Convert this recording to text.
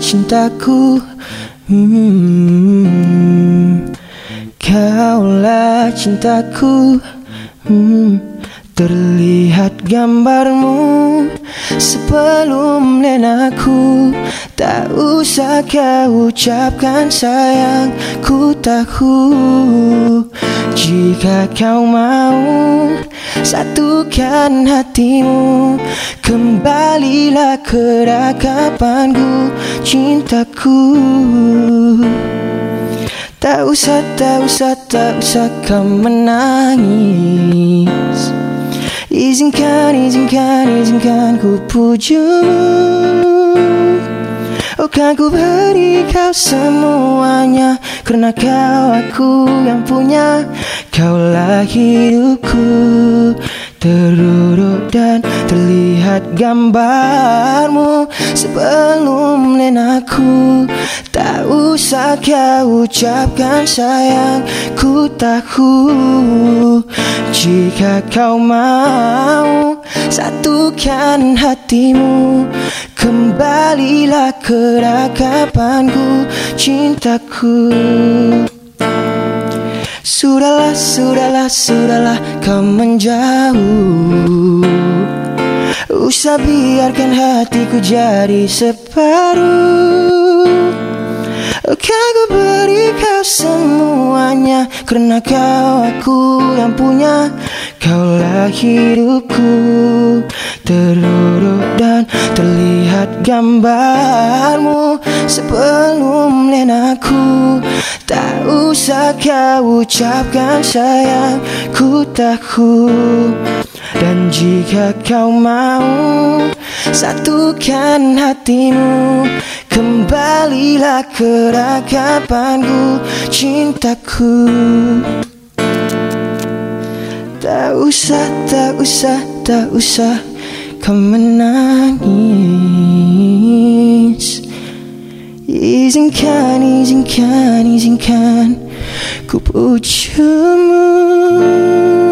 cintaku, kaulah cintaku, terlihat gambarmu sebelum lenaku. Tak usah kau ucapkan sayang, ku tahu. Jika kau mau satukan hatimu, kembalilah ke rakapanku, cintaku. Tak usah kau menangis. Izinkan ku pujumu. Oh, kan ku beri kau semuanya, kerana kau aku yang punya. Kaulah hidupku, teruruk dan terlihat gambarmu sebelum lenaku. Tak usah kau ucapkan sayang, ku tahu. Jika kau mau satukan hatimu, kembalilah ke rakapanku, cintaku. Sudahlah kau menjauh. Usah biarkan hatiku jadi separuh. Kau beri kau semuanya, kerana kau aku yang punya. Kaulah hidupku, teruruk dan terlihat gambarmu sebelum lenaku. Tak usah kau ucapkan sayang, ku tahu. Dan jika kau mau satukan hatimu, kembalilah ke rakapanku, cintaku. Tak usah kau menangis. Izinkan ku pujumu.